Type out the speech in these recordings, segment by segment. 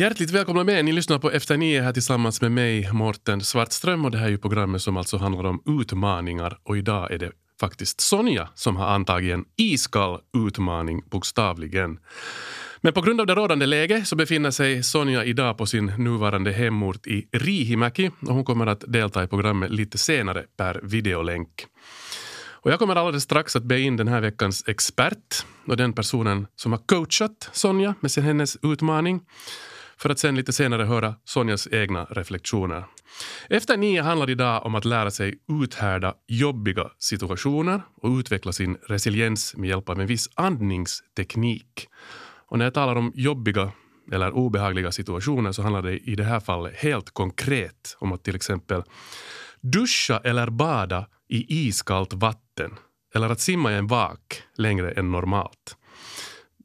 Hjärtligt välkomna med. Ni lyssnar på Efter 9 här tillsammans med mig, Morten Svartström. Och det här är ju programmet som alltså handlar om utmaningar. Och idag är det faktiskt Sonja som har antagit en iskall utmaning, bokstavligen. Men på grund av det rådande läge så befinner sig Sonja idag på sin nuvarande hemort i Rihimäki. Och hon kommer att delta i programmet lite senare per videolänk. Och jag kommer alldeles strax att be in den här veckans expert. Och den personen som har coachat Sonja med hennes utmaning. För att sen lite senare höra Sonjas egna reflektioner. Efter 9 handlar idag om att lära sig uthärda jobbiga situationer och utveckla sin resiliens med hjälp av en viss andningsteknik. Och när jag talar om jobbiga eller obehagliga situationer så handlar det i det här fallet helt konkret om att till exempel duscha eller bada i iskallt vatten eller att simma i en vak längre än normalt.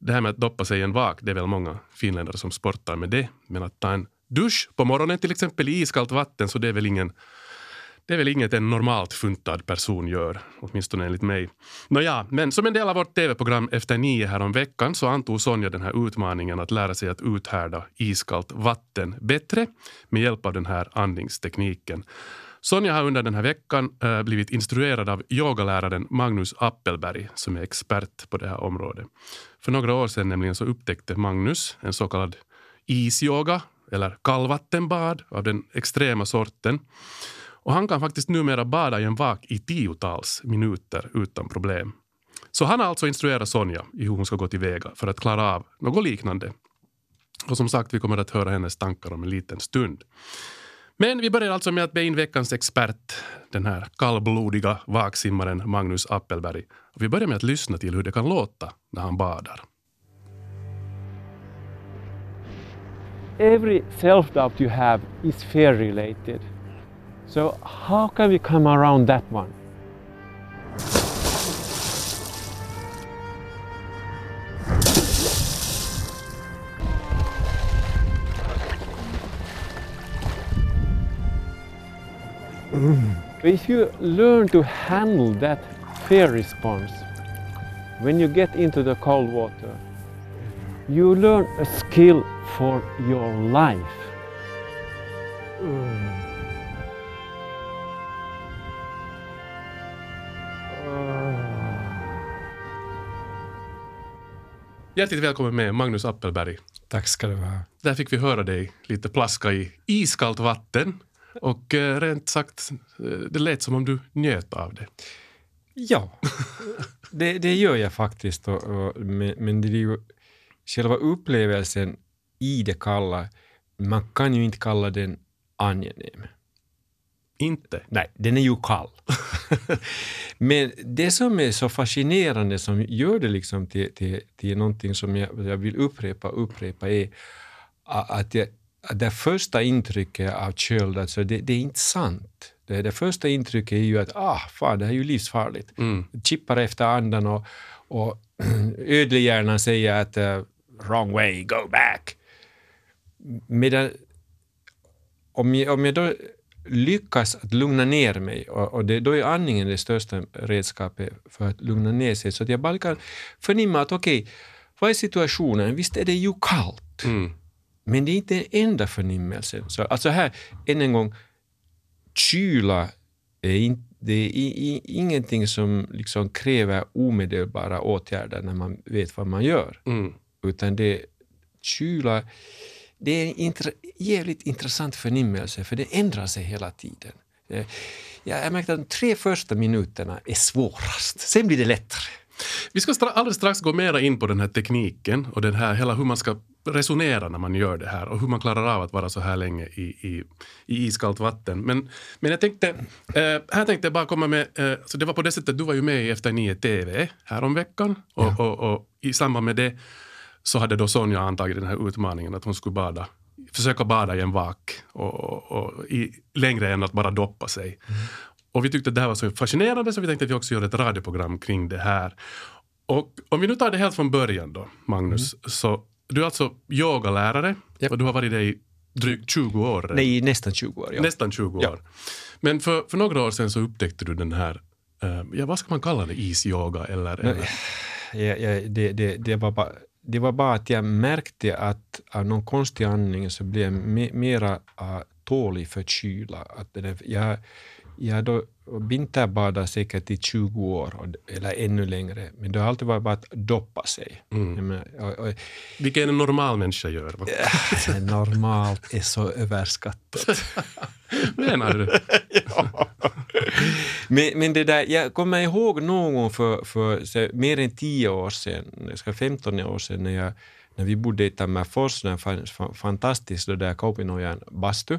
Det här med att doppa sig i en vak, det är väl många finländare som sportar med det. Men att ta en dusch på morgonen till exempel i iskallt vatten, så det är väl inget en normalt funtad person gör. Åtminstone enligt mig. Nåja, men som en del av vårt tv-program Efter 9 här om veckan så antog Sonja den här utmaningen att lära sig att uthärda iskallt vatten bättre med hjälp av den här andningstekniken. Sonja har under den här veckan blivit instruerad av yogaläraren Magnus Appelberg som är expert på det här området. För några år sedan nämligen så upptäckte Magnus en så kallad isyoga eller kallvattenbad av den extrema sorten. Och han kan faktiskt numera bada i en vak i 10-tals minuter utan problem. Så han har alltså instruerat Sonja i hur hon ska gå tillväga för att klara av något liknande. Och som sagt, vi kommer att höra hennes tankar om en liten stund. Men vi börjar alltså med att be in veckans expert, den här kallblodiga vaksimmaren Magnus Appelberg. Och vi börjar med att lyssna till hur det kan låta när han badar. Every self-doubt you have is fear-related. So how can we come around that one? If you learn to handle that fear response, when you get into the cold water, you learn a skill for your life. Hjärtligt välkommen med Magnus Appelberg. Tack ska du ha. Där fick vi höra dig lite plaska i iskallt vatten. Och rent sagt, det lät som om du njöt av det. Ja, det gör jag faktiskt. Men det är ju själva upplevelsen i det kalla. Man kan ju inte kalla den angenäm. Inte? Nej, den är ju kall. Men det som är så fascinerande som gör det liksom till någonting som jag vill upprepa är att det första intrycket av köld, alltså det är inte sant. Det första intrycket är ju att det här är ju livsfarligt. Chippar efter andan och ödlehjärnan säger att wrong way, go back. Medan om jag då lyckas att lugna ner mig, och då är andningen det största redskapet för att lugna ner sig, så att jag bara kan förnimma att okej, vad är situationen? Visst är det ju kallt. Men det är inte den enda förnimmelsen. Så, alltså här, än en gång, kyla är ingenting som liksom kräver omedelbara åtgärder när man vet vad man gör. Utan kyla, det är en jävligt intressant förnimmelse, för det ändrar sig hela tiden. Jag märkte att de 3 första minuterna är svårast, sen blir det lättare. Vi ska alldeles strax gå mera in på den här tekniken och den här hela hur man ska resonera när man gör det här och hur man klarar av att vara så här länge i iskallt vatten. Men jag tänkte, här tänkte jag bara komma med, så det var på det sättet du var ju med i Efter 9 TV här om veckan och i samband med det så hade då Sonja antagit den här utmaningen att hon skulle försöka bada i en vak och längre än att bara doppa sig. Och vi tyckte att det här var så fascinerande så vi tänkte att vi också gör ett radioprogram kring det här. Och om vi nu tar det helt från början då, Magnus, så du är alltså yogalärare och du har varit det i drygt 20 år. Nej, nästan 20 år. Ja. Nästan 20 år. Men för några år sedan så upptäckte du den här, vad ska man kalla det, isyoga eller? Nej, det var bara Det var bara att jag märkte att av någon konstig anledning så blev jag mera tålig för kyla. Att jag då vinterbadade säkert i 20 år eller ännu längre. Men det har alltid varit bara att doppa sig. Mm. Men, vilket en normal människa gör. Normalt är så överskattat. Menar du? Ja. Men det där, jag kommer ihåg någon gång för mer än 10 år sedan, jag ska 15 år sedan när vi bodde i Tammerfors, den fantastiskt där Kaupinojan bastu.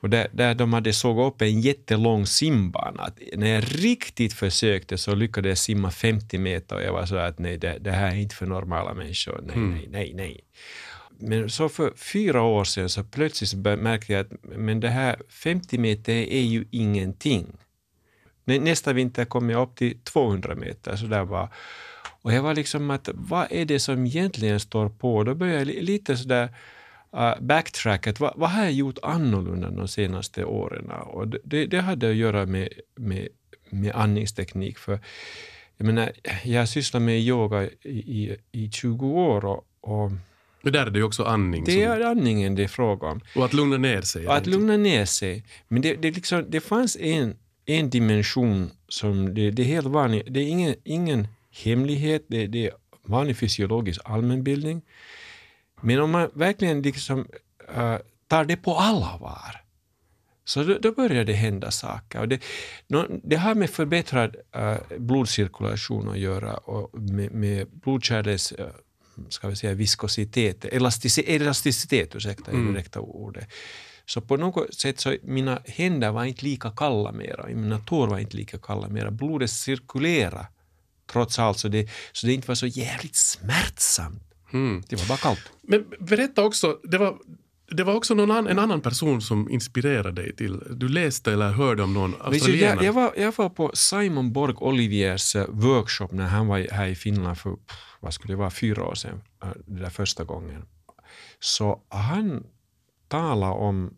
Och där de hade såg upp en jättelång simbana. När jag riktigt försökte så lyckades jag simma 50 meter. Och jag var så att nej, det här är inte för normala människor. Nej. Men så för 4 år sedan så plötsligt märkte jag att men det här 50 meter är ju ingenting. Nästa vinter kom jag upp till 200 meter. Så där var. Och jag var liksom att vad är det som egentligen står på? Då började jag lite sådär backtracket. Vad har jag gjort annorlunda de senaste åren? Och det hade att göra med andningsteknik. För jag sysslar med yoga i 20 år och men där är det ju också andning. Det är andningen det är fråga om. Och att lugna ner sig. Och att lugna ner sig. Men det fanns en dimension som det är helt vanligt. Det är ingen hemlighet. Det är vanlig fysiologisk allmänbildning. Men om man verkligen liksom, tar det på allvar, så då börjar det hända saker. Och det har med förbättrad blodcirkulation att göra och med blodkärlets ska vi säga viskositet, elasticitet, ursäkta, är det rätta ordet. Så på något sätt så mina händer var inte lika kalla mera, mina tår var inte lika kalla mera, blodet cirkulerar trots allt så det inte var så jävligt smärtsamt. Mm. Det var bara kallt. Men berätta också, det var också en annan person som inspirerade dig till, du läste eller hörde om någon australienare. Jag var på Simon Borg-Oliviers workshop när han var här i Finland för, vad skulle det vara, 4 år sedan, den där första gången. Så han talade om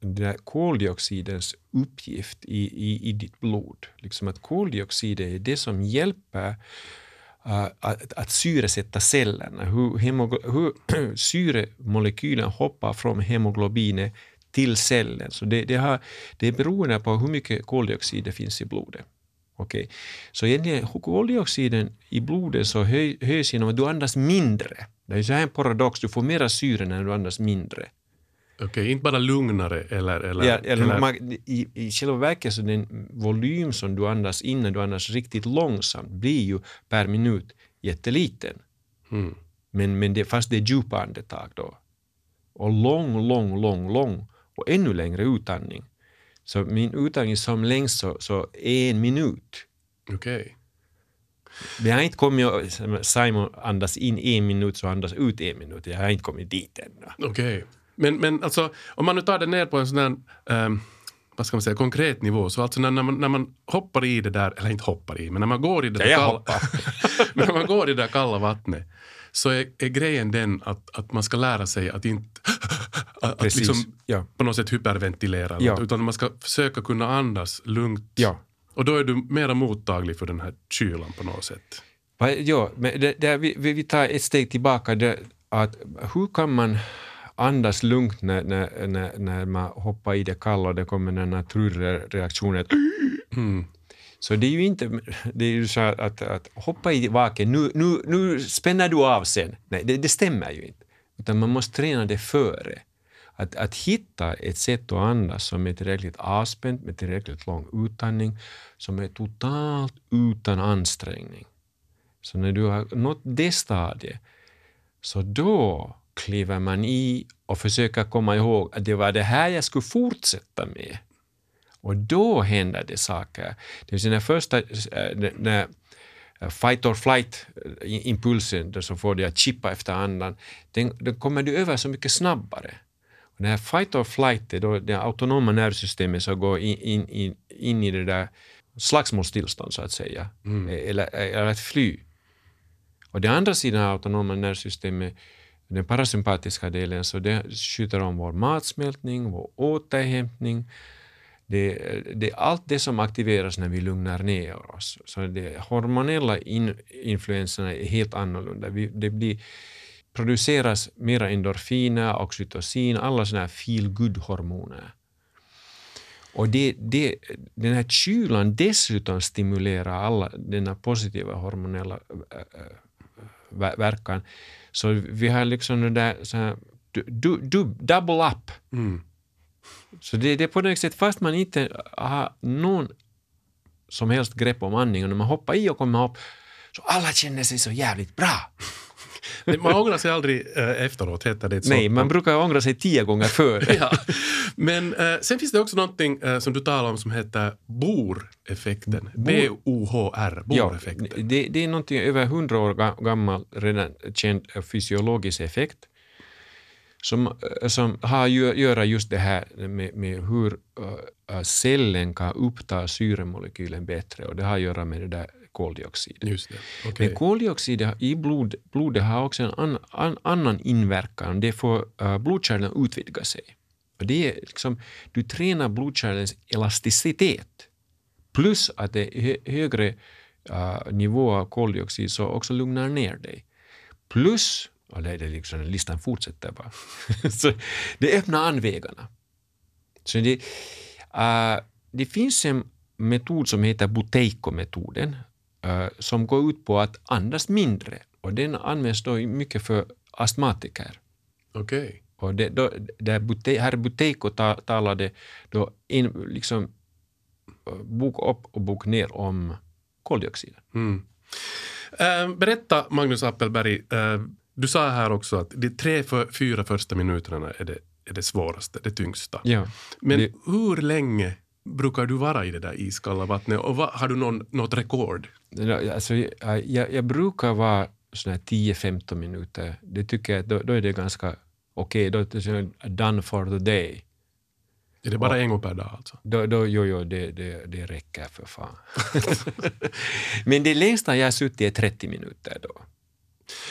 den där koldioxidens uppgift i ditt blod. Liksom att koldioxid är det som hjälper att syresätta cellerna, hur syremolekylen hoppar från hemoglobinet till cellen. Så det är beroende på hur mycket koldioxid det finns i blodet. Okay. Så egentligen koldioxiden i blodet så höjs genom att du andas mindre. Det är så här en paradox, du får mera syre när du andas mindre. Okej, inte bara lugnare eller. I själva verket så den volym som du andas innan du andas riktigt långsamt blir ju per minut jätteliten. Mm. Men fast det är djupa andetag då. Och lång och ännu längre utandning. Så min utandning som längst så är 1 minut. Okej. Men jag har inte kommit, Simon andas in 1 minut så andas ut 1 minut. Jag har inte kommit dit ännu. Okej. Men alltså, om man nu tar det ner på en sån här, vad ska man säga, konkret nivå. Så alltså när man hoppar i det där, eller inte hoppar i, men när man går i det där kalla, men när man går i det där kalla vattnet, så är grejen den att man ska lära sig att inte att liksom, ja, på något sätt hyperventilera. Ja. Utan man ska försöka kunna andas lugnt. Ja. Och då är du mera mottaglig för den här kylan på något sätt. Ja, men vi tar ett steg tillbaka. Att hur kan man andas lugnt när man hoppar i det kalla och det kommer den naturreaktionen. Mm. Så det är ju inte det är ju så att hoppa i vaken, nu spänner du av sen. Nej, det stämmer ju inte. Utan man måste träna det före. Att hitta ett sätt att andas som är tillräckligt avspänt, med tillräckligt lång utandning, som är totalt utan ansträngning. Så när du har nått det stadiet, så då kliver man i och försöker komma ihåg att det var det här jag skulle fortsätta med. Och då händer det saker. Det vill säga när fight or flight impulsen som får dig att chippa efter andan, den kommer du över så mycket snabbare. Och den här fight or flight är då det autonoma nervsystemet som går in i det där slagsmålstillstånd så att säga. Mm. Eller att fly. Och den andra sidan av autonoma nervsystemet, den parasympatiska delen, så det skjuter om vår matsmältning, vår återhämtning, Det är allt det som aktiveras när vi lugnar ner oss. Så de hormonella influenserna är helt annorlunda. Produceras mera endorfiner, oxytocin, alla sådana här feel-good-hormoner. Och den här kylan dessutom stimulerar alla denna positiva hormonella verkan. Så vi har liksom den där så här, double up. Mm. Så det är på något sätt, fast man inte har någon som helst grepp om andningen, när man hoppar i och kommer upp, så alla känner sig så jävligt bra. Man ångrar sig aldrig efteråt, heter det. Nej, man brukar ångra sig 10 gånger före. Ja. Men sen finns det också någonting som du talar om som heter Bohr-effekten. B-O-H-R, Bohr-effekten. Ja, det är någonting över 100 år gammal, redan känd fysiologisk effekt. Som har att göra just det här med hur cellen kan uppta syremolekylen bättre. Och det har att göra med det där koldioxid. Just det. Okay. Men koldioxid i blodet har också en annan inverkan. Det får blodkärlen utvidga sig. Och det är liksom, du tränar blodkärlens elasticitet. Plus att det är högre nivå av koldioxid så också lugnar ner dig. Plus... Och det är liksom, listan fortsätter bara. Så det öppnar anvägarna. Så det finns en metod som heter Buteiko-metoden som går ut på att andas mindre. Och den används då mycket för astmatiker. Okej. Okay. Och här Buteiko talade då liksom bok upp och bok ner om koldioxiden. Mm. Berätta, Magnus Appelberg. Du sa här också att de 3-4 första minuterna är det svåraste, det tyngsta. Ja, men hur länge brukar du vara i det där iskalla vattnet? Och har du något rekord? Alltså, jag brukar vara sådana 10-15 minuter. Det tycker jag, då är det ganska okej. Då är det done for the day. Är det bara en gång per dag alltså? Jo, det räcker för fan. Men det längsta jag har suttit är 30 minuter då.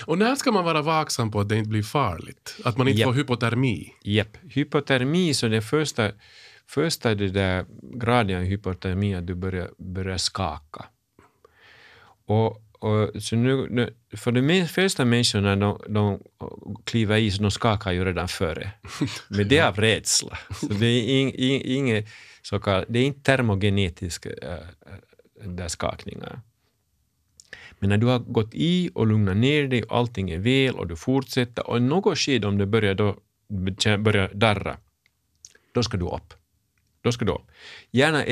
Och när ska man vara vaksam på att det inte blir farligt? Att man inte får hypotermi? Japp. Hypotermi, så den första det där graden av hypotermi är att du börjar skaka. Och så nu, för de första människorna de kliver i, så de skakar ju redan före. Men det är av rädsla. Så det är inget så kallat, det är inte termogenetiska där skakningar. Men när du har gått i och lugnat ner dig, allting är väl och du fortsätter, och något sked om det börjar darra, då ska du upp. Gärna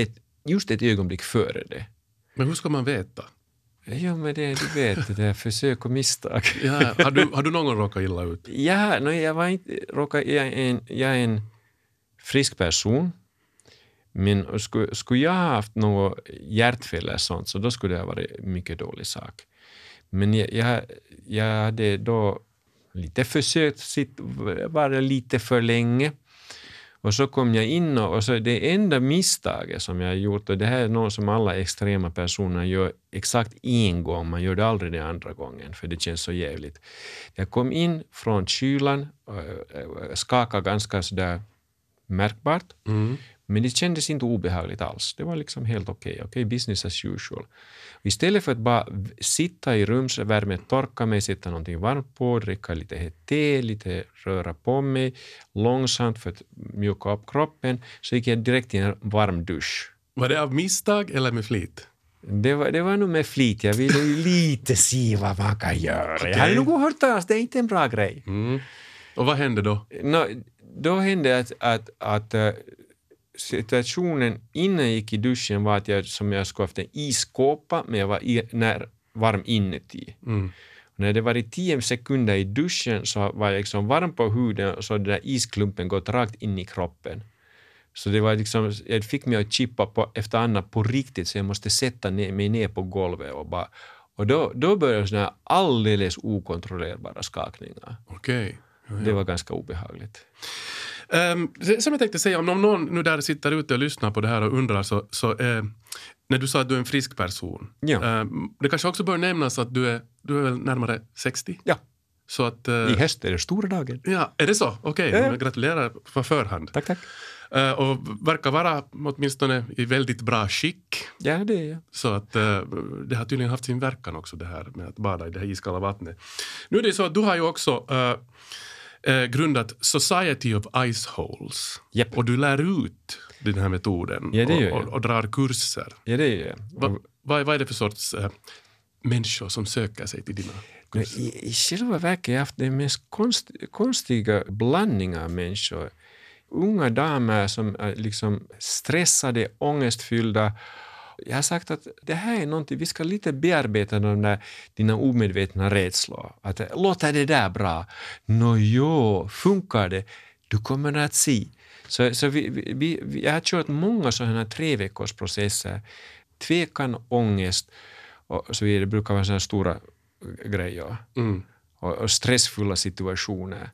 just ett ögonblick före det. Men hur ska man veta? Ja, men du vet, det är försök och misstag. Ja, har du någon gång råkat illa ut? Ja, nej, jag är en frisk person. Men skulle jag ha haft något hjärtfel eller sånt, så då skulle det ha varit en mycket dålig sak. Men jag hade då lite försökt vara lite för länge. Och så kom jag in och så det enda misstaget som jag har gjort, och det här är något som alla extrema personer gör exakt en gång, man gör det aldrig den andra gången, för det känns så jävligt. Jag kom in från kylan och skakade ganska sådär märkbart. Mm. Men det kändes inte obehagligt alls. Det var liksom helt okej, business as usual. Istället för att bara sitta i rumsvärmen, torka mig, sätta någonting varmt på, dricka lite hett te, lite röra på mig, långsamt för att mjuka upp kroppen, så gick jag direkt i en varm dusch. Var det av misstag eller med flit? Det var nog med flit. Jag ville lite se vad man kan göra. Okay. Jag hade nog hört att det är inte en bra grej. Mm. Och vad hände då? Då hände att situationen innan jag gick i duschen var att jag skulle haft en iskåpa, men jag var varm inuti. Mm. När det var i 10 sekunder i duschen så var jag liksom varm på huden, och så den där isklumpen gått rakt in i kroppen. Så det var liksom, jag fick mig att chippa efter annat på riktigt, så jag måste sätta mig ner på golvet och bara... Och då började sådana här alldeles okontrollerbara skakningar. Okej. Ja. Det var ganska obehagligt. Som jag tänkte säga, om någon nu där sitter ute och lyssnar på det här och undrar, så när du sa att du är en frisk person, ja. Det kanske också bör nämnas att du är väl närmare 60? Ja. Så att, i höst är det stora dagen. Ja, är det så? Okej, gratulerar på förhand. Tack. Och verkar vara åtminstone i väldigt bra skick. Ja, det är jag. Så att det har tydligen haft sin verkan också, det här med att bada i det här iskalla vattnet. Nu är det så att du har ju också grundat Society of Ice Holes. Yep. Och du lär ut den här metoden. Ja, det gör jag. Och drar kurser. Ja, det gör jag. Vad är det för sorts människor som söker sig till dina kurser? I själva verket har jag haft den mest konstiga blandningar av människor. Unga damer som är liksom stressade, ångestfyllda. Jag har sagt att det här är någonting, vi ska lite bearbeta de där, dina omedvetna rädslor. Att låter det där bra? Nåjo, funkar det? Du kommer att se. Så jag har kört många sådana här 3-veckorsprocesser. Tvekan, ångest och så vidare. Det brukar vara sådana stora grejer. Mm. Och stressfulla situationer.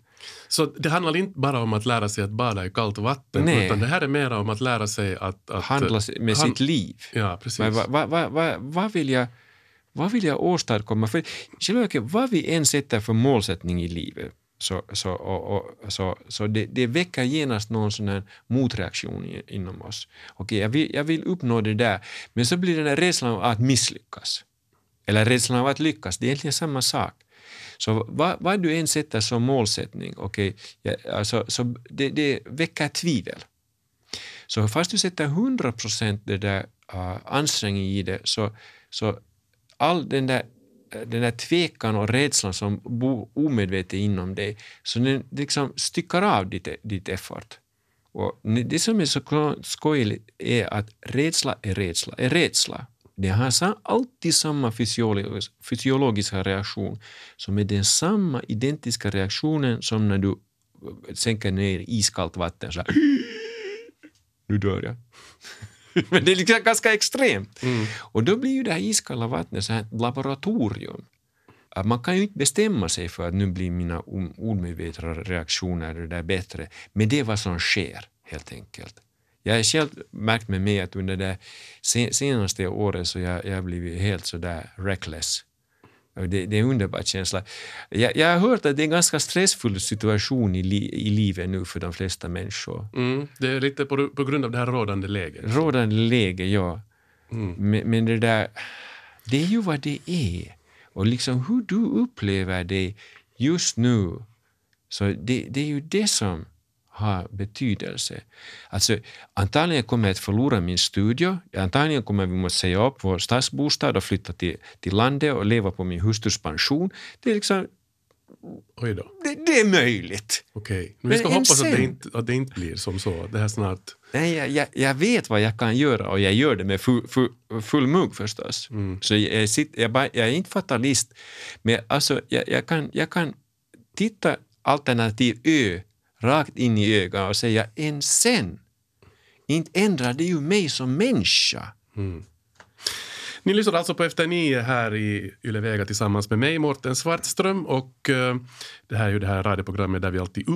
Så det handlar inte bara om att lära sig att bada i kallt vatten. Nej. Utan det här är mer om att lära sig att handla med sitt liv. Ja, precis. Vad vill jag åstadkomma? För vad vi än sätter för målsättning i livet så det väcker genast någon sån här motreaktion inom oss. Okej, jag vill uppnå det där. Men så blir den här rädslan av att misslyckas. Eller rädslan av att lyckas. Det är egentligen samma sak. Så vad du än sätter som målsättning, det väcker tvivel. Så fast du sätter 100% det där ansträngning i det, så all den där tvekan och rädslan som bor omedvetet inom dig, så den liksom styckar av ditt effort. Och det som är så skojigt är att rädsla är rädsla. Det har alltid samma fysiologiska reaktion som är den samma identiska reaktionen som när du sänker ner iskallt vatten. Så här, nu dör jag. Men det är liksom ganska extremt. Mm. Och då blir ju det här iskalla vattnet så här ett laboratorium. Man kan ju inte bestämma sig för att nu blir mina omedvetna reaktioner det där bättre. Men det är vad som sker helt enkelt. Jag har själv märkt med mig att under det senaste året så jag blivit helt så där reckless. Det är en underbar känsla. Jag har hört att det är en ganska stressfull situation i livet nu för de flesta människor. Mm, det är lite på grund av det här rådande läget. Rådande läge, ja. Mm. Men det där, det är ju vad det är. Och liksom hur du upplever det just nu. Så det är ju det som har betydelse. Alltså, antagligen kommer jag att förlora min studio. Antagligen kommer vi måste säga upp vår stadsbostad och flytta till landet och leva på min hustrus pension. Det är liksom... Oj då. Det är möjligt. Okej. Men vi ska hoppas att det inte blir som så. Det här snart... Nej, jag vet vad jag kan göra och jag gör det med full mugg förstås. Mm. Så jag är inte fatalist. Men alltså, jag kan titta alternativ Ö rakt in i ögat och säga än sen. Inte ändrar det ju mig som människa. Mm. Ni lyssnar alltså på Efter 9 här i Yle Vega tillsammans med mig, Morten Svartström. Och det här är ju det här radioprogrammet där vi alltid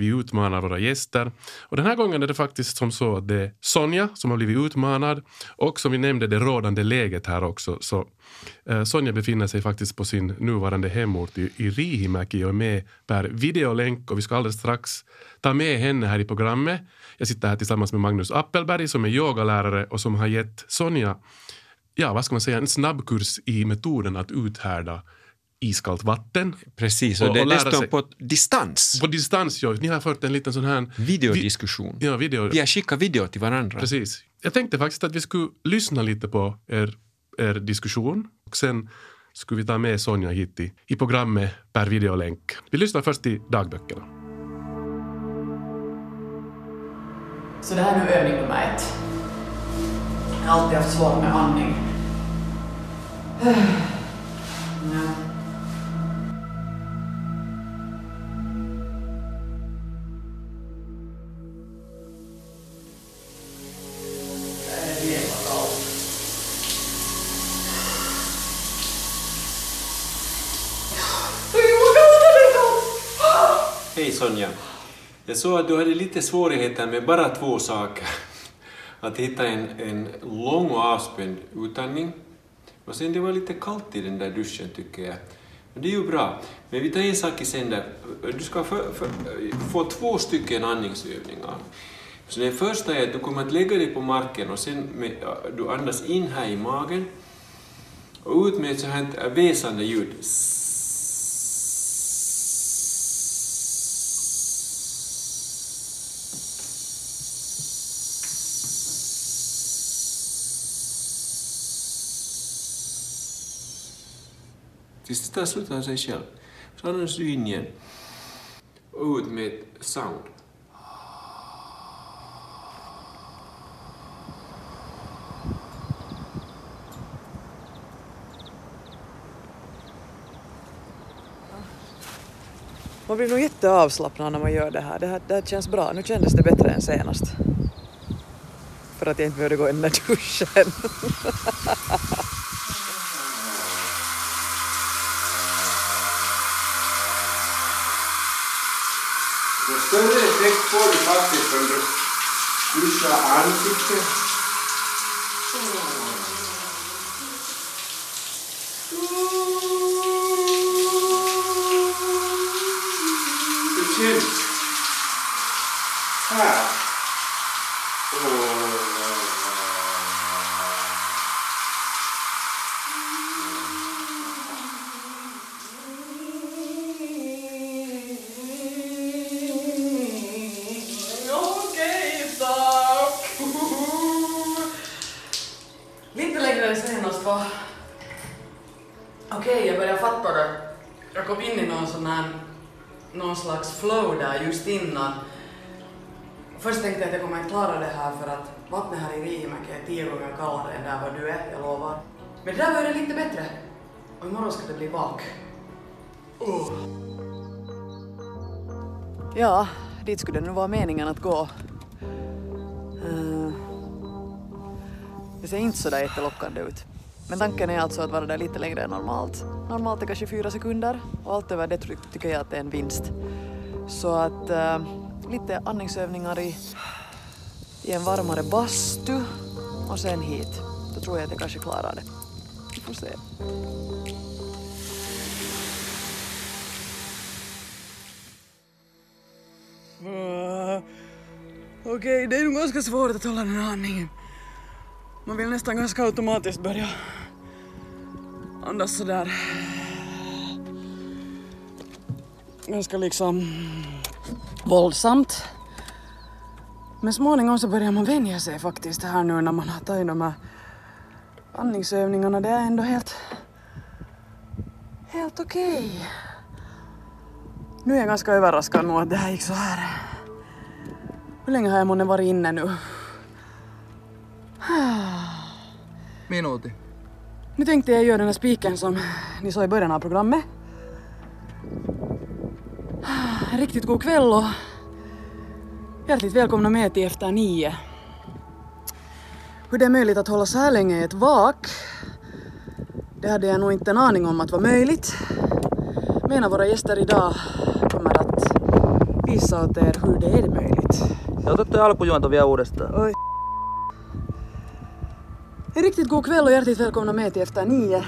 utmanar våra gäster. Och den här gången är det faktiskt som så att det är Sonja som har blivit utmanad. Och som vi nämnde, det rådande läget här också. Så Sonja befinner sig faktiskt på sin nuvarande hemort i Rihimäki och är med per videolänk. Och vi ska alldeles strax ta med henne här i programmet. Jag sitter här tillsammans med Magnus Appelberg som är yogalärare och som har gett Sonja... Ja, vad ska man säga? En snabbkurs i metoden att uthärda iskallt vatten. Precis, och det är nästan på distans. På distans, ja. Ni har fört en liten sån här... Videodiskussion. Vi har skickat video till varandra. Precis. Jag tänkte faktiskt att vi skulle lyssna lite på er diskussion. Och sen skulle vi ta med Sonja hit i programmet per videolänk. Vi lyssnar först till dagböckerna. Så det här är nu övning nummer 1. Jag har alltid haft svårt med andning. Ja. Hej Sonja. Jag såg att du hade lite svårigheter med bara 2 saker. Att hitta en lång och avspänd utandning. Och sen det var lite kallt i den där duschen tycker jag. Men det är ju bra. Men vi tar en sak i sänder. Du ska få 2 stycken andningsövningar. Så det första är att du kommer att lägga dig på marken och sen du andas in här i magen och ut med ett så här väsande ljud. Tills det tar slut av sig själv. Så andas du in igen. Och ut med ett sound. Man blir nog jätteavslappnad när man gör det här. Det här känns bra. Nu kändes det bättre än senast. För att jag inte behövde gå in i duschen. Större effekt får du faktiskt om du duschar ansiktet. Det känns här. Okej, jag börjar fatta det. Jag kom in i någon slags flow där just innan. Först tänkte jag att jag kommer inte klara det här för att vattnet här i Rihimäki är 10 gånger kallare än där var du är, jag lovar. Men där var det lite bättre. Och imorgon ska det bli bak. Ja, dit skulle det nog vara meningen att gå. Det ser inte så där jättelockande ut. Men tanken är alltså att vara där lite längre än normalt. Normalt är kanske 4 sekunder och allt över det tycker jag att det är en vinst. Så att lite andningsövningar i en varmare bastu och sen hit. Då tror jag att jag kanske klarar det. Vi får se. Okej, det är nog ganska svårt att hålla den här andningen. Man vill nästan ganska automatiskt börja andas sådär. Ganska liksom våldsamt. Men småningom så börjar man vänja sig faktiskt här nu när man har tagit de här andningsövningarna. Det är ändå helt okej. Nu är jag ganska överraskad nog att det här gick så här. Hur länge har jag månne varit inne nu? Minuutti. Nu tänkte jag göra den här spiken som ni såg i början av programmet. Riktigt god kväll och hjärtligt välkomna med till efter 9. Hur det är möjligt att hålla så här länge i ett vak, det hade jag nog inte en aning om att var möjligt. Men en av våra gäster idag kommer att visa åt er hur det är möjligt. Jag otettu alkujuonto vielä uudestaan. Oi. En riktigt god kväll och hjärtligt välkomna med till efter 9.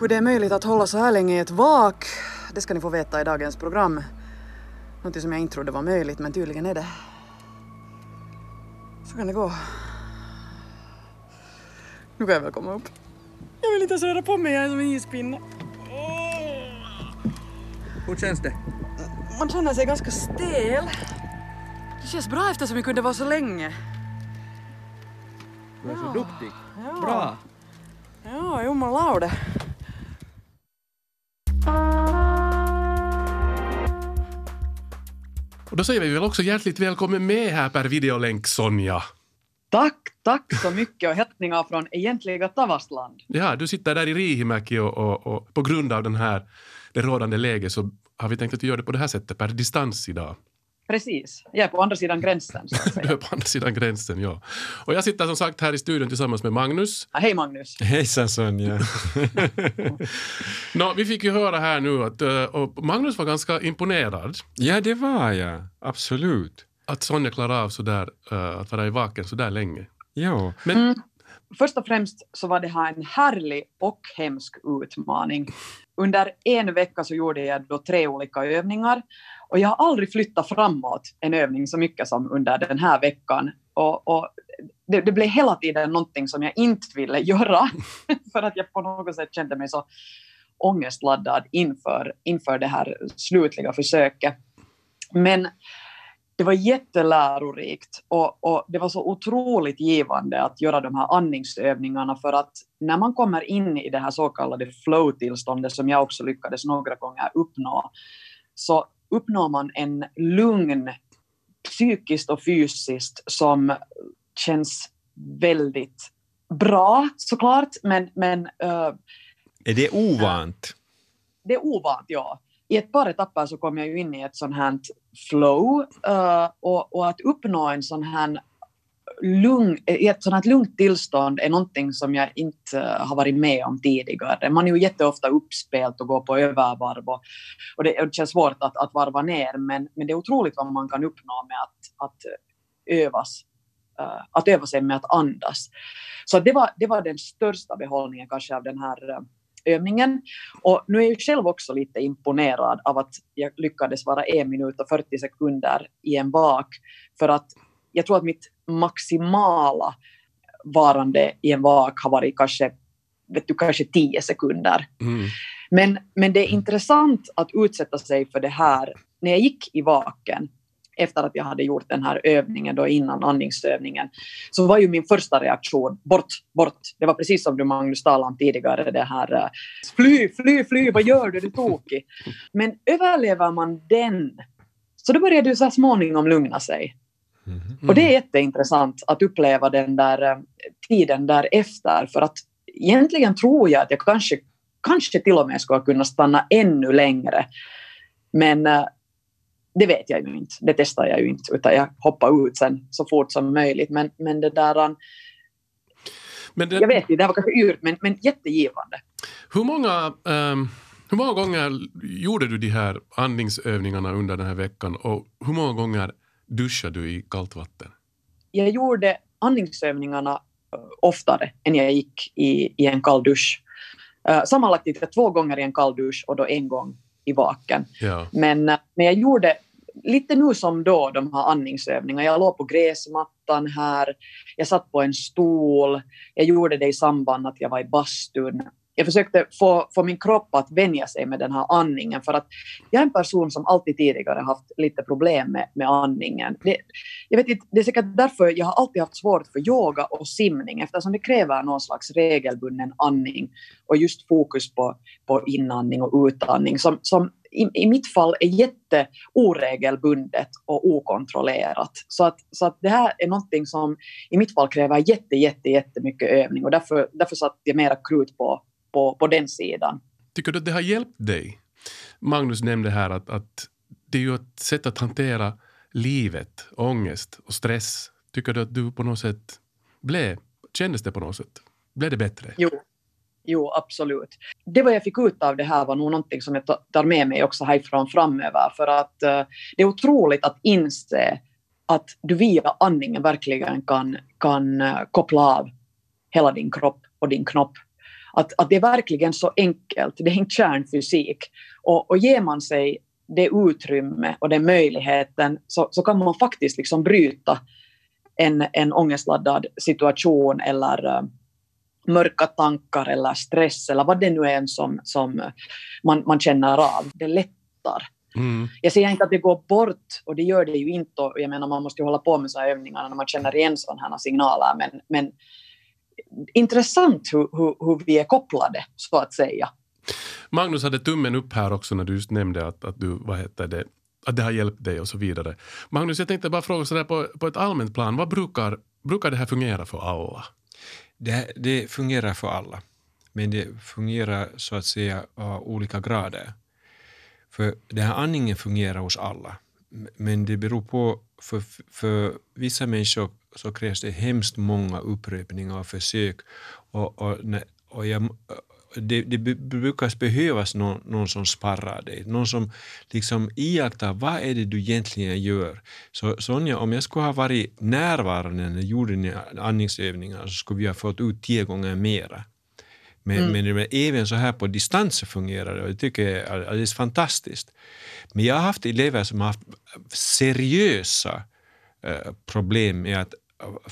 Hur det är möjligt att hålla så här länge i ett vak, det ska ni få veta i dagens program. Någonting som jag inte trodde var möjligt, men tydligen är det. Så kan det gå. Nu kan jag väl komma upp. Jag vill inte röra på mig, jag är som en ispinne. Hur känns det? Man känner sig ganska stel. Det känns bra eftersom vi kunde vara så länge. Du är så duktig. Ja. Bra. Ja, jumalaude. Och då säger vi väl också hjärtligt välkommen med här per videolänk, Sonja. Tack så mycket och hälsningar från egentliga Tavastland. Ja, du sitter där i Rihimäki och på grund av det rådande läget så har vi tänkt att du gör det på det här sättet per distans idag. Precis. Jag är på andra sidan gränsen. Så du är på andra sidan gränsen, ja. Och jag sitter som sagt här i studion tillsammans med Magnus. Ja, hej Magnus. Hejsan Sonja. Vi fick ju höra här nu att Magnus var ganska imponerad. Ja, det var jag. Absolut. Att Sonja klarar av sådär, att vara i vaken så där länge. Ja. Men... Först och främst så var det här en härlig och hemsk utmaning. Under en vecka så gjorde jag då 3 olika övningar. Och jag har aldrig flyttat framåt en övning så mycket som under den här veckan. Och det blev hela tiden någonting som jag inte ville göra. För att jag på något sätt kände mig så ångestladdad inför det här slutliga försöket. Men det var jättelärorikt och det var så otroligt givande att göra de här andningsövningarna, för att när man kommer in i det här så kallade flow-tillståndet som jag också lyckades några gånger uppnå, så uppnår man en lugn psykiskt och fysiskt som känns väldigt bra såklart, men är det ovant? Det är ovant, ja. I ett par etapper så kom jag ju in i ett sånt här flow, och att uppnå en sån här lugnt tillstånd är någonting som jag inte har varit med om tidigare. Man är ju jätteofta uppspelt och går på övervarv och det känns svårt att varva ner, men det är otroligt vad man kan uppnå med att öva sig med att andas. Så det var den största behållningen kanske av den här övningen. Och nu är jag själv också lite imponerad av att jag lyckades vara 1 minut och 40 sekunder i en vak, för att jag tror att mitt maximala varande i en vak har varit kanske 10 sekunder. Mm. Men det är intressant att utsätta sig för det här. När jag gick i vaken efter att jag hade gjort den här övningen då innan andningsövningen, så var ju min första reaktion bort. Det var precis som du, Magnus, talade om tidigare, det här fly, vad gör du tokig? Men överlever man den, så då börjar du så småningom lugna sig. Mm. Och det är jätteintressant att uppleva den där tiden därefter, för att egentligen tror jag att jag kanske till och med skulle kunna stanna ännu längre, men det vet jag ju inte, det testar jag ju inte, utan jag hoppar ut sen så fort som möjligt. Men det där, jag vet inte, det här var kanske ur, men jättegivande. Hur många gånger gjorde du de här andningsövningarna under den här veckan, och hur många gånger duschade du i kallt vatten? Jag gjorde andningsövningarna oftare än jag gick i en kall dusch. Sammanlagt gick jag 2 gånger i en kall dusch och då en gång i vaken. Ja. Men jag gjorde lite nu som då de här andningsövningarna. Jag låg på gräsmattan här. Jag satt på en stol. Jag gjorde det i samband att jag var i bastun. Jag försökte få min kropp att vänja sig med den här andningen, för att jag är en person som alltid tidigare haft lite problem med andningen. Det är säkert därför jag har alltid haft svårt för yoga och simning, eftersom det kräver någon slags regelbunden andning och just fokus på inandning och utandning som i mitt fall är jätteoregelbundet och okontrollerat. Så att det här är någonting som i mitt fall kräver jättemycket övning, och därför satt jag mera krut på den sidan. Tycker du att det har hjälpt dig? Magnus nämnde här att det är ju ett sätt att hantera livet, ångest och stress. Tycker du att du på något sätt kändes det på något sätt? Blev det bättre? Jo, absolut. Det vad jag fick ut av det här var nog någonting som jag tar med mig också härifrån framöver, för att det är otroligt att inse att du via andningen verkligen kan koppla av hela din kropp och din knopp. Att det är verkligen så enkelt, det är inte kärnfysik. Och ger man sig det utrymme och den möjligheten, så kan man faktiskt liksom bryta en ångestladdad situation eller mörka tankar eller stress eller vad det nu är som man känner av. Det lättar. Mm. Jag säger inte att det går bort, och det gör det ju inte. Jag menar, man måste ju hålla på med sådana övningar när man känner igen sådana här signaler, men intressant hur vi är kopplade, så att säga. Magnus hade tummen upp här också när du just nämnde att du, att det har hjälpt dig och så vidare. Magnus, jag tänkte bara fråga sådär på ett allmänt plan. Vad brukar det här fungera för alla? Det fungerar för alla, men det fungerar så att säga olika grader. För den här andningen fungerar hos alla, men det beror på, för vissa människor så krävs det hemskt många upprepningar och försök, och det brukar behövas någon som sparrar dig, någon som liksom iakttar vad är det du egentligen gör. Så Sonja, om jag skulle ha varit närvarande när jag gjorde andningsövningar, så skulle vi ha fått ut 10 gånger mera. Men även så här på distans fungerar det. Jag tycker det är alldeles fantastiskt. Men jag har haft elever som har haft seriösa problem med att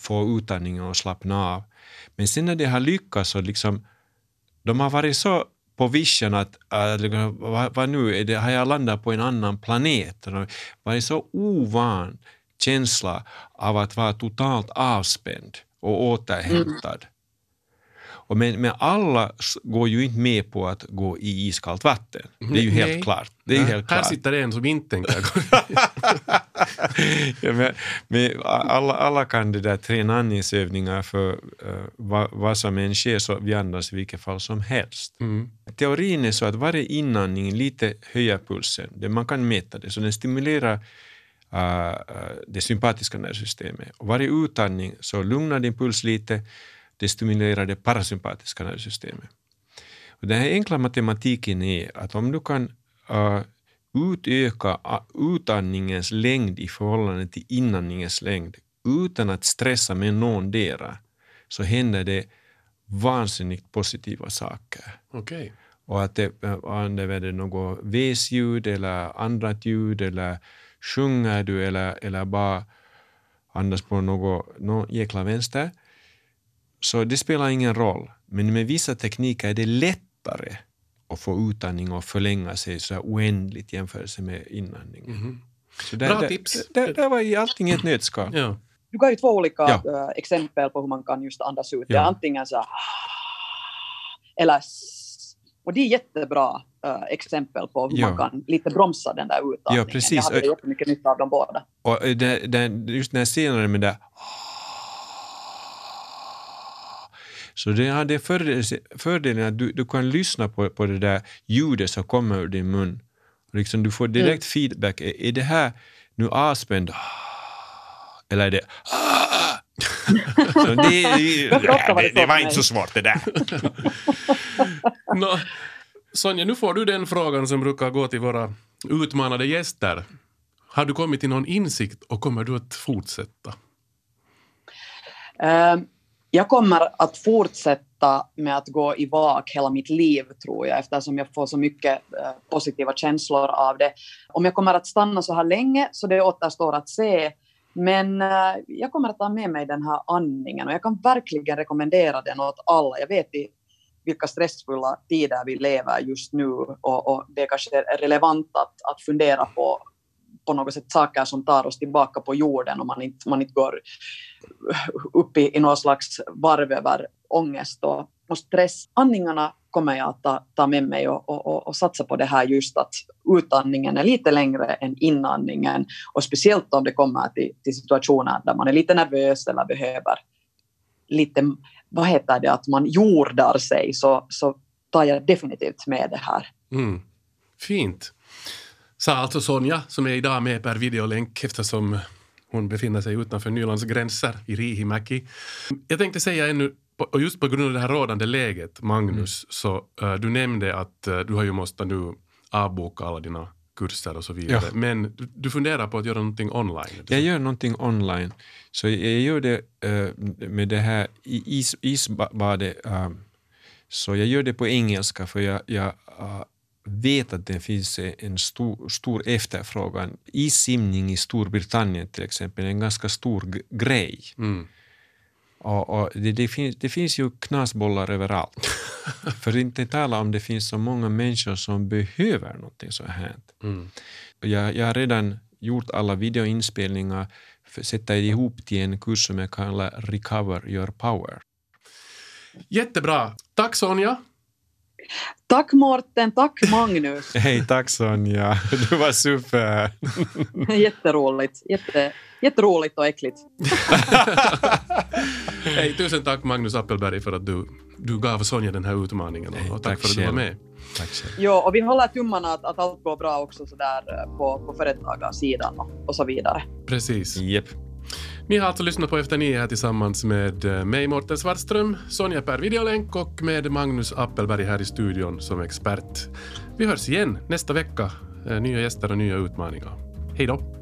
få utandning och slappna av. Men sen när de har lyckats så liksom, de har varit så på vision att vad nu är det, har jag landat på en annan planet? De var så ovan känsla av att vara totalt avspänd och återhämtad. Och men alla går ju inte med på att gå i iskallt vatten. Det är ju helt klart. Det är helt klart. Här sitter det en som inte tänker. Ja, men alla kan det där träningsövningar för vad som än sker så vi andas i vilket fall som helst. Teorin är så att varje inandning lite höjer pulsen. Man kan mäta det. Så den stimulerar det sympatiska nervsystemet. Och varje utandning så lugnar din puls lite. Det stimulerar det parasympatiska nervsystemet. Och den här enkla matematiken är att om du kan utöka utandningens längd i förhållande till inandningens längd utan att stressa med någondera, så händer det vansinnigt positiva saker. Okej. Och att det använder något väsljud eller andra ljud eller sjunger du eller bara andas på någon jäkla vänster. Så det spelar ingen roll. Men med vissa tekniker är det lättare att få utandning och förlänga sig så här oändligt jämfört med inandningen. Så där, bra tips. Där var allting ett nötskal. Ja. Du gav ju två olika exempel på hur man kan just andas ut. Ja. Antingen så eller... Och det är jättebra exempel på hur man kan lite bromsa den där utandningen. Ja, precis. Jag hade jättemycket nytta av dem båda. Och just den här senare med det... Så det har den fördelen att du kan lyssna på det där ljudet som kommer ur din mun. Liksom du får direkt feedback. Är det här nu avspänd? Eller är det... det var inte så svårt det där. Sonja, nu får du den frågan som brukar gå till våra utmanade gäster. Har du kommit till någon insikt och kommer du att fortsätta? Jag kommer att fortsätta med att gå i vak hela mitt liv, tror jag, eftersom jag får så mycket positiva känslor av det. Om jag kommer att stanna så här länge så det återstår att se, men jag kommer att ta med mig den här andningen och jag kan verkligen rekommendera den åt alla. Jag vet vilka stressfulla tider vi lever just nu och det kanske är relevant att fundera på något sätt saker som tar oss tillbaka på jorden och man inte går upp i någon slags varv över ångest och stress. Andningarna kommer jag att ta med mig och satsa på det här just att utandningen är lite längre än inandningen och speciellt om det kommer till situationer där man är lite nervös eller behöver lite, att man jordar sig så tar jag definitivt med det här. Fint. Sa alltså Sonja, som är idag med per videolänk eftersom hon befinner sig utanför Nylands gränser i Rihimäki. Jag tänkte säga ännu, och just på grund av det här rådande läget, Magnus, så du nämnde att du har ju måste nu avboka alla dina kurser och så vidare. Ja. Men du funderar på att göra någonting online? Jag gör någonting online. Så jag gör det med det här isbadet. Så jag gör det på engelska för jag vet att det finns en stor efterfrågan. Issimning i Storbritannien till exempel är en ganska stor grej. Och det finns ju knasbollar överallt. För att inte tala om det finns så många människor som behöver någonting så här. Jag har redan gjort alla videoinspelningar för att sätta ihop till en kurs som jag kallar Recover Your Power. Jättebra. Tack Sonja. Tack Morten, tack Magnus. Hej, tack Sonja. Du var super. Jätteroligt. Jätteroligt och äckligt. Hej, tusen tack Magnus Appelberg för att du gav Sonja den här utmaningen. Hey, och tack för att du var med. Tack själv. Ja, och vi håller tummarna att allt går bra också så där på företagarsidan och så vidare. Precis. Yep. Ni har alltså lyssnat på Efter 9 här tillsammans med mig Morten Svartström, Sonja per videolänk och med Magnus Appelberg här i studion som expert. Vi hörs igen nästa vecka. Nya gäster och nya utmaningar. Hej då!